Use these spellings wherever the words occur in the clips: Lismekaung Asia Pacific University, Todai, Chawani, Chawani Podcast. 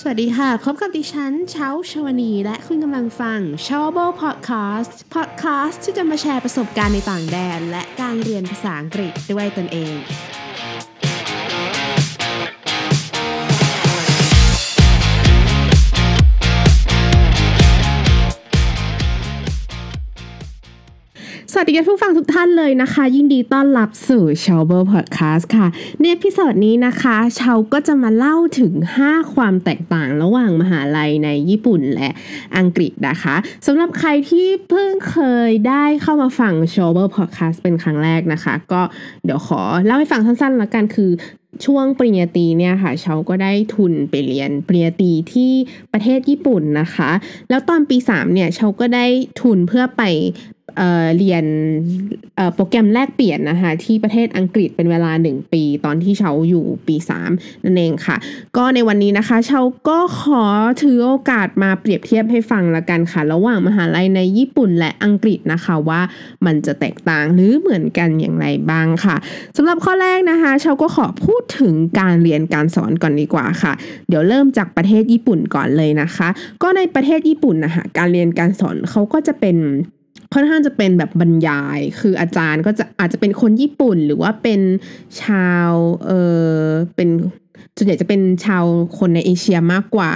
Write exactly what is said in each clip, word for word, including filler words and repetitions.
สวัสดีค่ะพบกับดิฉันเช้าชวนีและคุณกำลังฟัง Chawani Podcast Podcast ที่จะมาแชร์ประสบการณ์ในต่างแดนและการเรียนภาษาอังกฤษด้วยตนเองสวัสดีผู้ฟังทุกท่านเลยนะคะยินดีต้อนรับสู่ชาวเบอร์พอดแคสต์ค่ะในเอพิโซดนี้นะคะชาวก็จะมาเล่าถึงห้าความแตกต่างระหว่างมหาลัยในญี่ปุ่นและอังกฤษนะคะสำหรับใครที่เพิ่งเคยได้เข้ามาฟังชาวเบอร์พอดแคสต์เป็นครั้งแรกนะคะก็เดี๋ยวขอเล่าให้ฟังสั้นๆละกันคือช่วงปริญญาตรีเนี่ยค่ะเชาก็ได้ทุนไปเรียนปริญญาตรีที่ประเทศญี่ปุ่นนะคะแล้วตอนปีสามเนี่ยเชาก็ได้ทุนเพื่อไปเอ่อเรียนเอ่อโปรแกรมแลกเปลี่ยนนะคะที่ประเทศอังกฤษเป็นเวลาหนึ่งปีตอนที่เชาอยู่ปีสามนั่นเองค่ะก็ในวันนี้นะคะเชาก็ขอถือโอกาสมาเปรียบเทียบให้ฟังละกันค่ะระหว่างมหาลัยในญี่ปุ่นและอังกฤษนะคะว่ามันจะแตกต่างหรือเหมือนกันอย่างไรบ้างค่ะสำหรับข้อแรกนะคะเชาก็ขอพูดถึงการเรียนการสอนก่อนดีกว่าค่ะเดี๋ยวเริ่มจากประเทศญี่ปุ่นก่อนเลยนะคะก็ในประเทศญี่ปุ่นนะคะการเรียนการสอนเขาก็จะเป็นค่อนข้างจะเป็นแบบบรรยายคืออาจารย์ก็จะอาจจะเป็นคนญี่ปุ่นหรือว่าเป็นชาวเออเป็นส่วนใหญ่จะเป็นชาวคนในเอเชียมากกว่า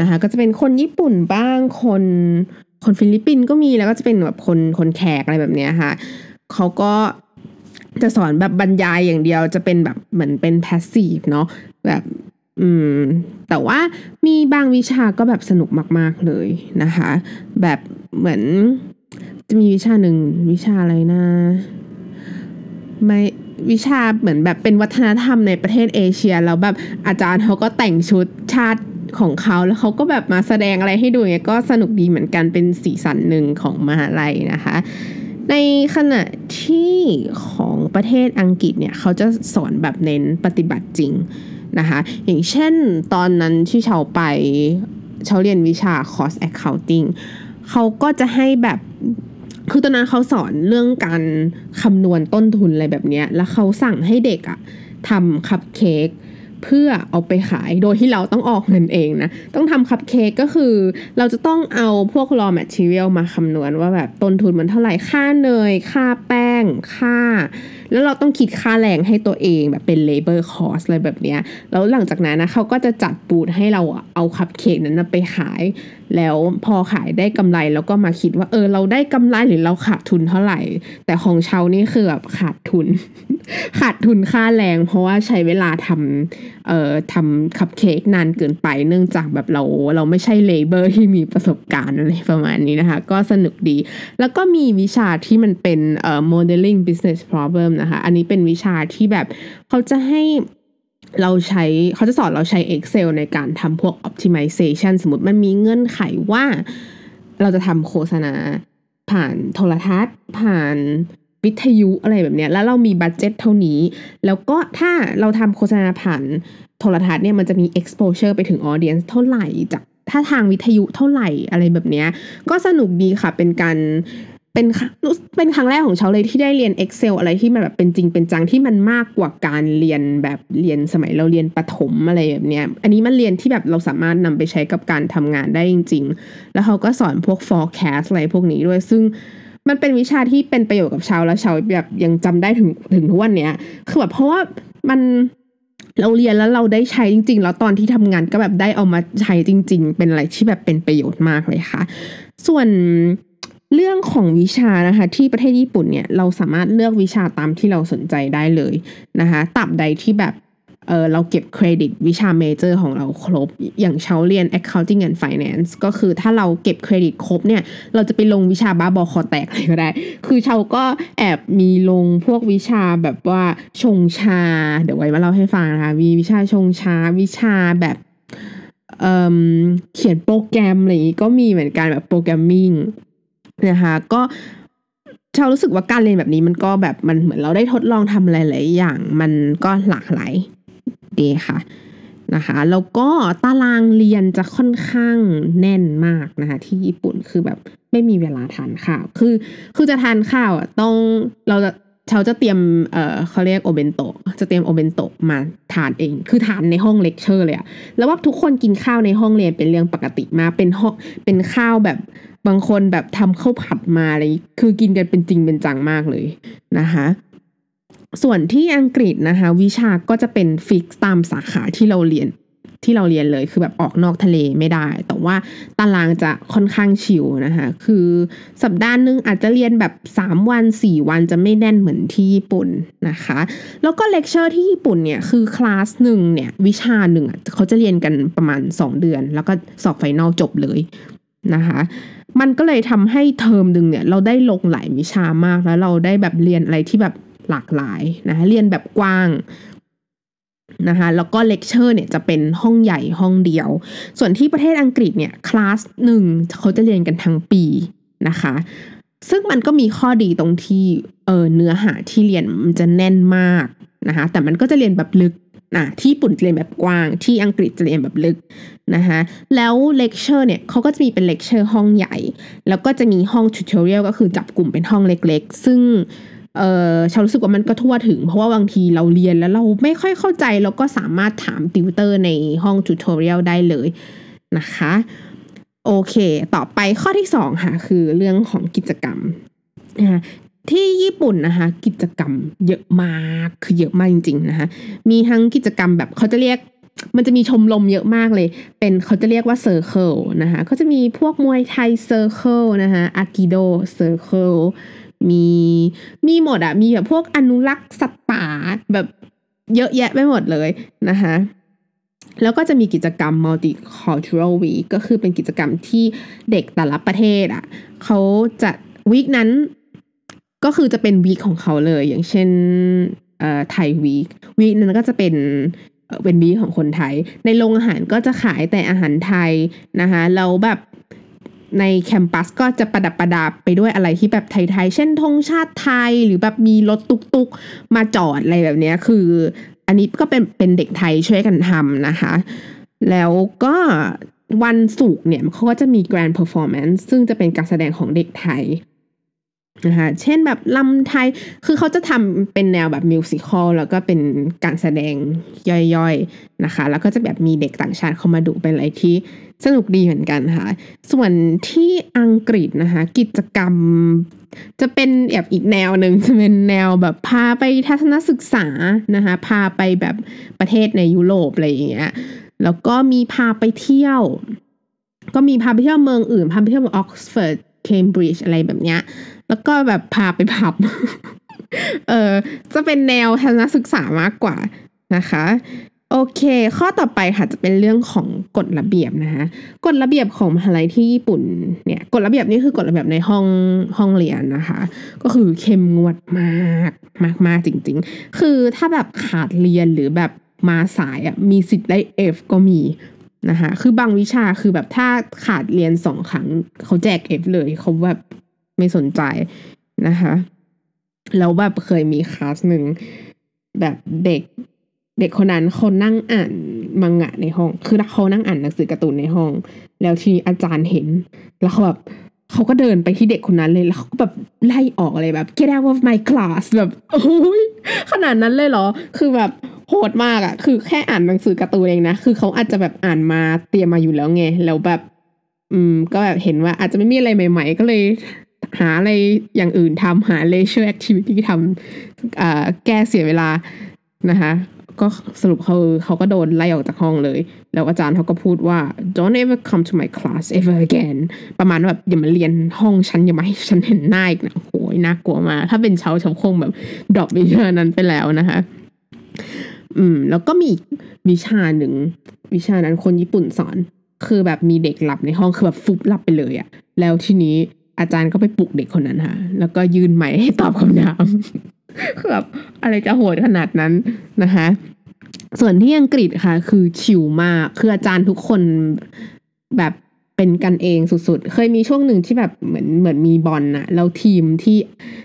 นะคะก็จะเป็นคนญี่ปุ่นบ้างคนคนฟิลิปปินส์ก็มีแล้วก็จะเป็นแบบคนคนแขกอะไรแบบเนี้ยค่ะเขาก็จะสอนแบบบรรยายอย่างเดียวจะเป็นแบบเหมือนเป็น passive เนาะแบบอืมแต่ว่ามีบางวิชาก็แบบสนุกมากๆเลยนะคะแบบเหมือนจะมีวิชาหนึ่งวิชาอะไรนะไม่วิชาเหมือนแบบเป็นวัฒนธรรมในประเทศเอเชียแล้วแบบอาจารย์เขาก็แต่งชุดชาติของเขาแล้วเขาก็แบบมาแสดงอะไรให้ดูเนี่ยก็สนุกดีเหมือนกันเป็นสีสันหนึ่งของมหาลัยนะคะในขณะที่ของประเทศอังกฤษเนี่ยเขาจะสอนแบบเน้นปฏิบัติจริงนะคะอย่างเช่นตอนนั้นที่เชาไปเชาเรียนวิชา Cost Accounting เขาก็จะให้แบบคือตอนนั้นเขาสอนเรื่องการคำนวณต้นทุนอะไรแบบเนี้ยแล้วเขาสั่งให้เด็กอะทำคัพเค้กเพื่อเอาไปขายโดยที่เราต้องออกเงินเองนะต้องทำคัพเค้กก็คือเราจะต้องเอาพวก raw material มาคำนวณว่าแบบต้นทุนมันเท่าไหร่ค่าเนยค่าแป้งค่าแล้วเราต้องคิดค่าแรงให้ตัวเองแบบเป็น labor cost อะไรแบบเนี้ยแล้วหลังจากนั้นนะเขาก็จะจัดบูธให้เราเอาคัพเค้กนั้นไปขายแล้วพอขายได้กำไรแล้วก็มาคิดว่าเออเราได้กำไรหรือเราขาดทุนเท่าไหร่แต่ของเชานี่คือแบบขาดทุน ขาดทุนค่าแรงเพราะว่าใช้เวลาทำเอ่อทำคัพเค้กนานเกินไปเนื่องจากแบบเราเราไม่ใช่เลเบอร์ที่มีประสบการณ์อะไรประมาณนี้นะคะก็สนุกดีแล้วก็มีวิชาที่มันเป็นเอ่อ modeling business problem นะคะอันนี้เป็นวิชาที่แบบเขาจะให้เราใช้เขาจะสอนเราใช้ Excel ในการทำพวก optimization สมมุติมันมีเงื่อนไขว่าเราจะทำโฆษณาผ่านโทรทัศน์ผ่านวิทยุอะไรแบบเนี้ยแล้วเรามีบัดเจ็ตเท่านี้แล้วก็ถ้าเราทำโฆษณาผ่านโทรทัศน์เนี่ยมันจะมี exposure ไปถึง audience เท่าไหร่จากถ้าทางวิทยุเท่าไหร่อะไรแบบเนี้ยก็สนุกดีค่ะเป็นการเป็นเป็นครั้งแรกของเชาเลยที่ได้เรียน Excel อะไรที่มันแบบเป็นจริงเป็นจังที่มันมากกว่าการเรียนแบบเรียนสมัยเราเรียนประถมอะไรแบบเนี้ยอันนี้มันเรียนที่แบบเราสามารถนำไปใช้กับการทำงานได้จริงๆแล้วเขาก็สอนพวก forecast อะไรพวกนี้ด้วยซึ่งมันเป็นวิชาที่เป็นประโยชน์กับเชาแล้วเชาแบบยังจำได้ถึงถึงทุกวันเนี้ยคือแบบเพราะว่ามันเราเรียนแล้วเราได้ใช้จริงๆแล้วตอนที่ทำงานก็แบบได้เอามาใช้จริงๆเป็นอะไรที่แบบเป็นประโยชน์มากเลยค่ะส่วนเรื่องของวิชานะคะที่ประเทศญี่ปุ่นเนี่ยเราสามารถเลือกวิชาตามที่เราสนใจได้เลยนะคะตราบใดที่แบบเออเราเก็บเครดิตวิชาเมเจอร์ของเราครบอย่างเชาเรียน accounting and finance ก็คือถ้าเราเก็บเครดิตครบเนี่ยเราจะไปลงวิชาบ้าบอคอแตกอะไรก็ได้คือเชาก็แอบมีลงพวกวิชาแบบว่าชงชาเดี๋ยวไว้มาเล่าให้ฟังนะคะมีวิชาชงชาวิชาแบบเออเขียนโปรแกรมอะไรอย่างนี้ก็มีเหมือนกันแบบโปรแกรมมิ่งนะคะก็เชารู้สึกว่าการเรียนแบบนี้มันก็แบบมันเหมือนเราได้ทดลองทำหลายๆอย่างมันก็หลากหลายดีค่ะนะคะแล้วก็ตารางเรียนจะค่อนข้างแน่นมากนะคะที่ญี่ปุ่นคือแบบไม่มีเวลาทานข้าวคือคือจะทานข้าวอ่ะต้องเราจะ เขาจะเตรียมเอ่อเขาเรียกโอเบนโตะจะเตรียมโอเบนโตะมาทานเองคือทานในห้องเลคเชอร์เลยอะแล้วว่าทุกคนกินข้าวในห้องเรียนเป็นเรื่องปกติมากเป็นห้องเป็นข้าวแบบบางคนแบบทำข้าวผัดมาอะไรคือกินกันเป็นจริงเป็นจังมากเลยนะคะส่วนที่อังกฤษนะคะวิชาก็จะเป็นฟิกซ์ตามสาขาที่เราเรียนที่เราเรียนเลยคือแบบออกนอกทะเลไม่ได้แต่ว่าตารางจะค่อนข้างชิลนะคะคือสัปดาห์นึงอาจจะเรียนแบบสามวันสี่วันจะไม่แน่นเหมือนที่ญี่ปุ่นนะคะแล้วก็เลคเชอร์ที่ญี่ปุ่นเนี่ยคือคลาสหนึ่งเนี่ยวิชาหนึ่งเขาจะเรียนกันประมาณสองเดือนแล้วก็สอบไฟนอลจบเลยนะคะมันก็เลยทำให้เทอมนึงเนี่ยเราได้ลงหลายวิชามากแล้วเราได้แบบเรียนอะไรที่แบบหลากหลายนะคะเรียนแบบกว้างนะคะแล้วก็เลคเชอร์เนี่ยจะเป็นห้องใหญ่ห้องเดียวส่วนที่ประเทศอังกฤษเนี่ยคลาสหนึ่งเขาจะเรียนกันทั้งปีนะคะซึ่งมันก็มีข้อดีตรงที่เออเนื้อหาที่เรียนมันจะแน่นมากนะคะแต่มันก็จะเรียนแบบลึกอ่ะที่ญี่ปุ่นจะเรียนแบบกว้างที่อังกฤษจะเรียนแบบลึกนะคะแล้วเลคเชอร์เนี่ยเขาก็จะมีเป็นเลคเชอร์ห้องใหญ่แล้วก็จะมีห้องทิวทอเรียลก็คือจับกลุ่มเป็นห้องเล็กๆซึ่งเอ่อฉันรู้สึกว่ามันก็ทั่วถึงเพราะว่าบางทีเราเรียนแล้วเราไม่ค่อยเข้าใจเราก็สามารถถามติวเตอร์ในห้องทิวทอเรียลได้เลยนะคะโอเคต่อไปข้อที่สองค่ะคือเรื่องของกิจกรรมนะคะที่ญี่ปุ่นนะคะกิจกรรมเยอะมากคือเยอะมากจริงๆนะคะมีทั้งกิจกรรมแบบเขาจะเรียกมันจะมีชมรมเยอะมากเลยเป็นเขาจะเรียกว่าเซอร์เคิลนะคะเขาจะมีพวกมวยไทยเซอร์เคิลนะคะอากิโดเซอร์เคิลมีมีหมดอะมีแบบพวกอนุรักษ์สัตว์ป่าแบบเยอะแยะไปหมดเลยนะคะแล้วก็จะมีกิจกรรม Multicultural Week ก็คือเป็นกิจกรรมที่เด็กแต่ละประเทศอะเขาจะวีคนั้นก็คือจะเป็นวีคของเขาเลยอย่างเช่นเอ่อไทยวีควีคนั้นก็จะเป็นเป็นวีคของคนไทยในโรงอาหารก็จะขายแต่อาหารไทยนะคะเราแบบในแคมปัสก็จะประดับประดาไปด้วยอะไรที่แบบไทยๆเช่นธงชาติไทยหรือแบบมีรถตุ๊กๆมาจอดอะไรแบบนี้คืออันนี้ก็เป็นเป็นเด็กไทยช่วยกันทำนะคะแล้วก็วันศุกร์เนี่ยเขาก็จะมีแกรนด์เพอร์ฟอร์แมนซ์ซึ่งจะเป็นการแสดงของเด็กไทยนะคะเช่นแบบลำไทยคือเขาจะทำเป็นแนวแบบมิวสิคอลแล้วก็เป็นการแสดงย่อยๆนะคะแล้วก็จะแบบมีเด็กต่างชาติเข้ามาดูเป็นอะไรที่สนุกดีเหมือนกันค่ะส่วนที่อังกฤษนะคะกิจกรรมจะเป็นแบบอีกแนวหนึ่งจะเป็นแนวแบบพาไปทัศนศึกษานะคะพาไปแบบประเทศในยุโรปอะไรอย่างเงี้ยแล้วก็มีพาไปเที่ยวก็มีพาไปเที่ยวเมืองอื่นพาไปเที่ยวออกซฟอร์ดเคมบริดจ์อะไรแบบเนี้ยแล้วก็แบบพาไปผับ เออจะเป็นแนวทัศนศึกษามากกว่านะคะโอเคข้อต่อไปค่ะจะเป็นเรื่องของกฎระเบียบนะคะกฎระเบียบของมหาวิทยาลัยที่ญี่ปุ่นเนี่ยกฎระเบียบนี่คือกฎระเบียบในห้องห้องเรียนนะคะก็คือเข้มงวดมากมากๆจริงๆคือถ้าแบบขาดเรียนหรือแบบมาสายอ่ะมีสิทธิ์ได้ F ก็มีนะคะคือบางวิชาคือแบบถ้าขาดเรียนสองครั้งเขาแจก F เลยเขาแบบไม่สนใจนะคะแล้วแบบเคยมีคลาสหนึ่งแบบเด็กเด็กคนนั้นเขานั่งอ่านมังงะในห้องคือเขานั่งอ่านหนังสือการ์ตูนในห้องแล้วทีนี้อาจารย์เห็นแล้วเขาแบบเขาก็เดินไปที่เด็กคนนั้นเลยแล้วเขาก็แบบไล่ออกอะไรแบบ get out of my class แบบโอ้ยขนาดนั้นเลยเหรอคือแบบโหดมากอะคือแค่อ่านหนังสือการ์ตูนเองนะคือเขาอาจจะแบบอ่านมาเตรียมมาอยู่แล้วไงแล้วแบบอืมก็แบบเห็นว่าอาจจะไม่มีอะไรใหม่ๆก็เลยหาอะไรอย่างอื่นทำหา leisure activity ทำอ่าแก้เสียเวลานะคะก็สรุปเขาเขาก็โดนไล่ออกจากห้องเลยแล้วอาจารย์เขาก็พูดว่า don't ever come to my class ever again ประมาณแบบอย่ามาเรียนห้องฉันอย่ามาให้ฉันเห็นหน้าอีกนะโอ้ยน่ากลัวมากถ้าเป็นชาวชั้นคงแบบดรอปวิชานั้นไปแล้วนะคะอืมแล้วก็มีวิชาหนึ่งวิชานั้นคนญี่ปุ่นสอนคือแบบมีเด็กหลับในห้องคือแบบฟุบหลับไปเลยอะแล้วทีนี้อาจารย์ก็ไปปลุกเด็กคนนั้นค่ะแล้วก็ยื่นไมค์ให้ตอบคำถาม คือแบบอะไรจะโหดขนาดนั้นนะคะส่วนที่อังกฤษค่ะคือชิลมากคืออาจารย์ทุกคนแบบเป็นกันเองสุดๆเคยมีช่วงหนึ่งที่แบบเหมือนเหมือนมีบอลน่ะแล้วทีมที่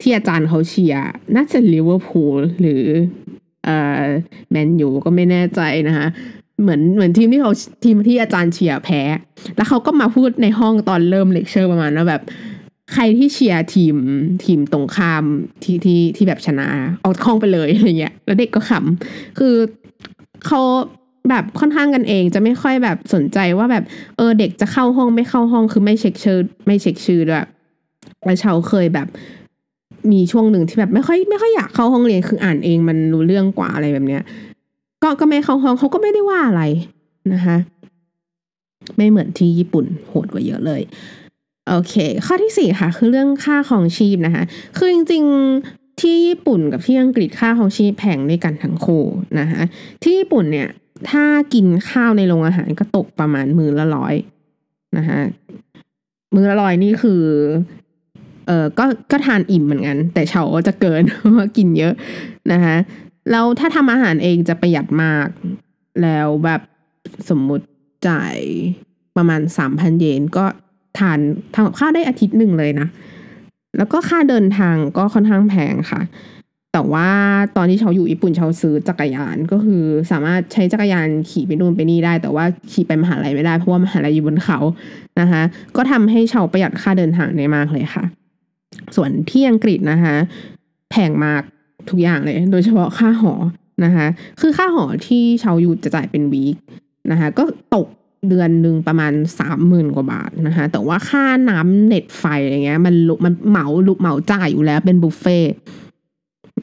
ที่อาจารย์เขาเชียร์น่าจะลิเวอร์พูลหรือเอ่อแมนยูก็ไม่แน่ใจนะคะเหมือนเหมือนทีมที่เขาทีมที่อาจารย์เชียร์แพ้แล้วเขาก็มาพูดในห้องตอนเริ่มเลคเชอร์ประมาณว่าแบบ ใครที่เชียร์ทีมทีมตรงข้ามที่ที่ที่แบบชนะเอาคล้องไปเลยอะไรเงี้ยแล้วเด็กก็ขำคือเขาแบบค่อนข้างกันเองจะไม่ค่อยแบบสนใจว่าแบบเออเด็กจะเข้าห้องไม่เข้าห้องคือไม่เช็คชื่อไม่เช็คชื่อด้วยแล้วชาวเคยแบบมีช่วงหนึ่งที่แบบไม่ค่อยไม่ค่อยอยากเข้าห้องเรียนคืออ่านเองมันรู้เรื่องกว่าอะไรแบบเนี้ยก็ก็ไม่เข้าห้องเขาก็ไม่ได้ว่าอะไรนะคะไม่เหมือนที่ญี่ปุ่นโหดกว่าเยอะเลยโอเคข้อที่สี่ค่ะคือเรื่องค่าครองชีพนะคะคือจริงๆที่ญี่ปุ่นกับที่อังกฤษค่าครองชีพแพงด้วยกันทั้งคู่นะคะที่ญี่ปุ่นเนี่ยถ้ากินข้าวในโรงอาหารก็ตกประมาณมื้อละร้อยนะคะมื้อละร้อยนี่คือเออก็ก็ทานอิ่มเหมือนกันแต่เฉาจะเกินเพราะกินเยอะนะคะแล้วถ้าทำอาหารเองจะประหยัดมากแล้วแบบสมมุติจ่ายประมาณ สามพัน เยนก็ทานทำกับข้าวได้อาทิตย์หนึ่งเลยนะแล้วก็ค่าเดินทางก็ค่อนข้างแพงค่ะแต่ว่าตอนที่เชาอยู่ญี่ปุ่นเชาซื้อจักรยานก็คือสามารถใช้จักรยานขี่ไปนู่นไปนี่ได้แต่ว่าขี่ไปมหาลัยไม่ได้เพราะว่ามหาลัยอยู่บนเขานะคะก็ทำให้เชาประหยัดค่าเดินทางได้มากเลยค่ะส่วนที่อังกฤษนะคะแพงมากทุกอย่างเลยโดยเฉพาะค่าหอนะคะคือค่าหอที่เชาอยู่จะจ่ายเป็นวีคนะคะก็ตกเดือนหนึ่งประมาณ สามหมื่น กว่าบาทนะคะแต่ว่าค่าน้ำเน็ตไฟอะไรเงี้ยมันมันเหมาลุเหมาจ่ายอยู่แล้วเป็นบุฟเฟ่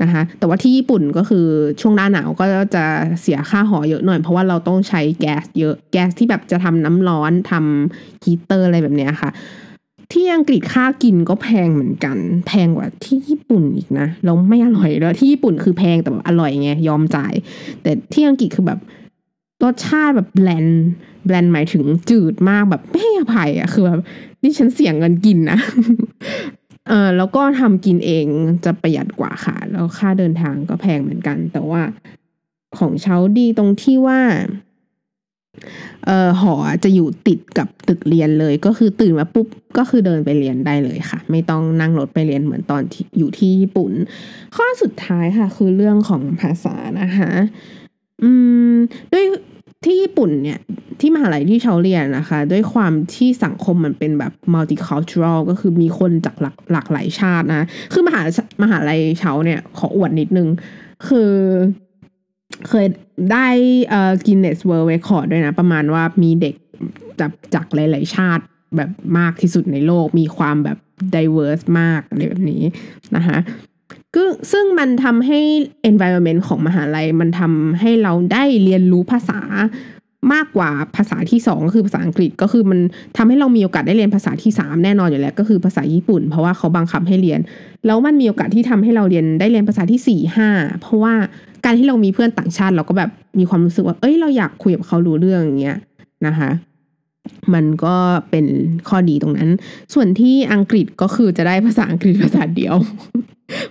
นะคะแต่ว่าที่ญี่ปุ่นก็คือช่วงหน้าหนาวก็จะเสียค่าหอเยอะหน่อยเพราะว่าเราต้องใช้แก๊สเยอะแก๊สที่แบบจะทำน้ำร้อนทำฮีเตอร์อะไรแบบเนี้ยค่ะที่อังกฤษค่ากินก็แพงเหมือนกันแพงกว่าที่ญี่ปุ่นอีกนะแล้วไม่อร่อยด้วยที่ญี่ปุ่นคือแพงแต่แบบอร่อยไงยอมจ่ายแต่ที่อังกฤษคือแบบรสชาติแบบแบลนด์แบลนด์หมายถึงจืดมากแบบไม่ให้อภัยอ่ะคือแบบนี่ฉันเสี่ยงเงินกินนะเออแล้วก็ทำกินเองจะประหยัดกว่าค่ะแล้วค่าเดินทางก็แพงเหมือนกันแต่ว่าของเช้าดีตรงที่ว่าเอ่อหอจะอยู่ติดกับตึกเรียนเลยก็คือตื่นมาปุ๊บก็คือเดินไปเรียนได้เลยค่ะไม่ต้องนั่งรถไปเรียนเหมือนตอนที่อยู่ที่ญี่ปุ่นข้อสุดท้ายค่ะคือเรื่องของภาษานะคะอืมด้วยที่ญี่ปุ่นเนี่ยที่มหาลัยที่เชาเรียนนะคะด้วยความที่สังคมมันเป็นแบบ multicultural ก็คือมีคนจากหลากหลากหลายชาตินะคือมหามหาลัยเชาเนี่ยขออวดนิดนึงคือเคยได้เอ่อ Guinness World Record ด้วยนะประมาณว่ามีเด็กจากจากหลายๆชาติแบบมากที่สุดในโลกมีความแบบ diverse มากอะไรแบบนี้นะคะก็ซึ่งมันทำให้ environment ของมหาลัยมันทำให้เราได้เรียนรู้ภาษามากกว่าภาษาที่สองก็คือภาษาอังกฤษก็คือมันทำให้เรามีโอกาสได้เรียนภาษาที่สามแน่นอนอยู่แล้วก็คือภาษาญี่ปุ่นเพราะว่าเขาบังคับให้เรียนแล้วมันมีโอกาสที่ทำให้เราเรียนได้เรียนภาษาที่สี่ห้าเพราะว่าการที่เรามีเพื่อนต่างชาติเราก็แบบมีความรู้สึกว่าเอ้ยเราอยากคุยกับเขารู้เรื่องอย่างเงี้ยนะคะมันก็เป็นข้อดีตรงนั้นส่วนที่อังกฤษก็คือจะได้ภาษาอังกฤษภาษาเดียว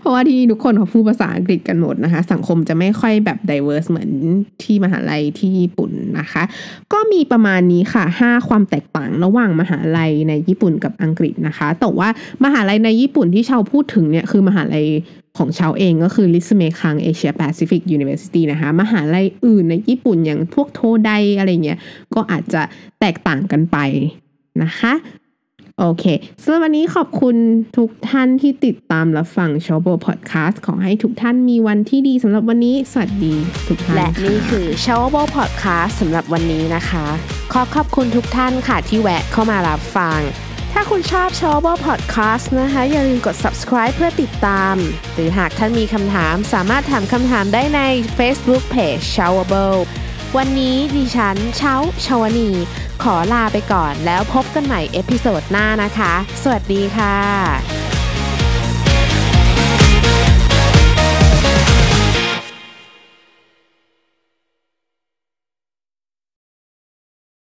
เพราะว่าที่ทุกคนเขาพูดภาษาอังกฤษกันหมดนะคะสังคมจะไม่ค่อยแบบ diverse เหมือนที่มหาลัยที่ญี่ปุ่นนะคะก็มีประมาณนี้ค่ะห้าความแตกต่างระหว่างมหาลัยในญี่ปุ่นกับอังกฤษนะคะแต่ว่ามหาลัยในญี่ปุ่นที่ชาวพูดถึงเนี่ยคือมหาลัยของชาวเองก็คือลิสเมคังเอเชียแปซิฟิกยูนิเวอร์ซิตี้นะคะมหาลัยอื่นในญี่ปุ่นอย่างพวกโทไดอะไรเงี้ยก็อาจจะแตกต่างกันไปนะคะโอเคสำหรับวันนี้ขอบคุณทุกท่านที่ติดตามและฟังชาวโบพอดแคสต์ขอให้ทุกท่านมีวันที่ดีสำหรับวันนี้สวัสดีทุกท่านและนี่คือชาวโบพอดแคสต์สำหรับวันนี้นะคะขอขอบคุณทุกท่านค่ะที่แวะเข้ามารับฟังถ้าคุณชอบ Chawani Podcast นะคะอย่าลืมกด subscribe เพื่อติดตามหรือหากท่านมีคำถามสามารถถามคำถามได้ใน Facebook Page Chawani วันนี้ดิฉันเช้าชวนีขอลาไปก่อนแล้วพบกันใหม่เอพิโซดหน้านะคะสวัสดีค่ะ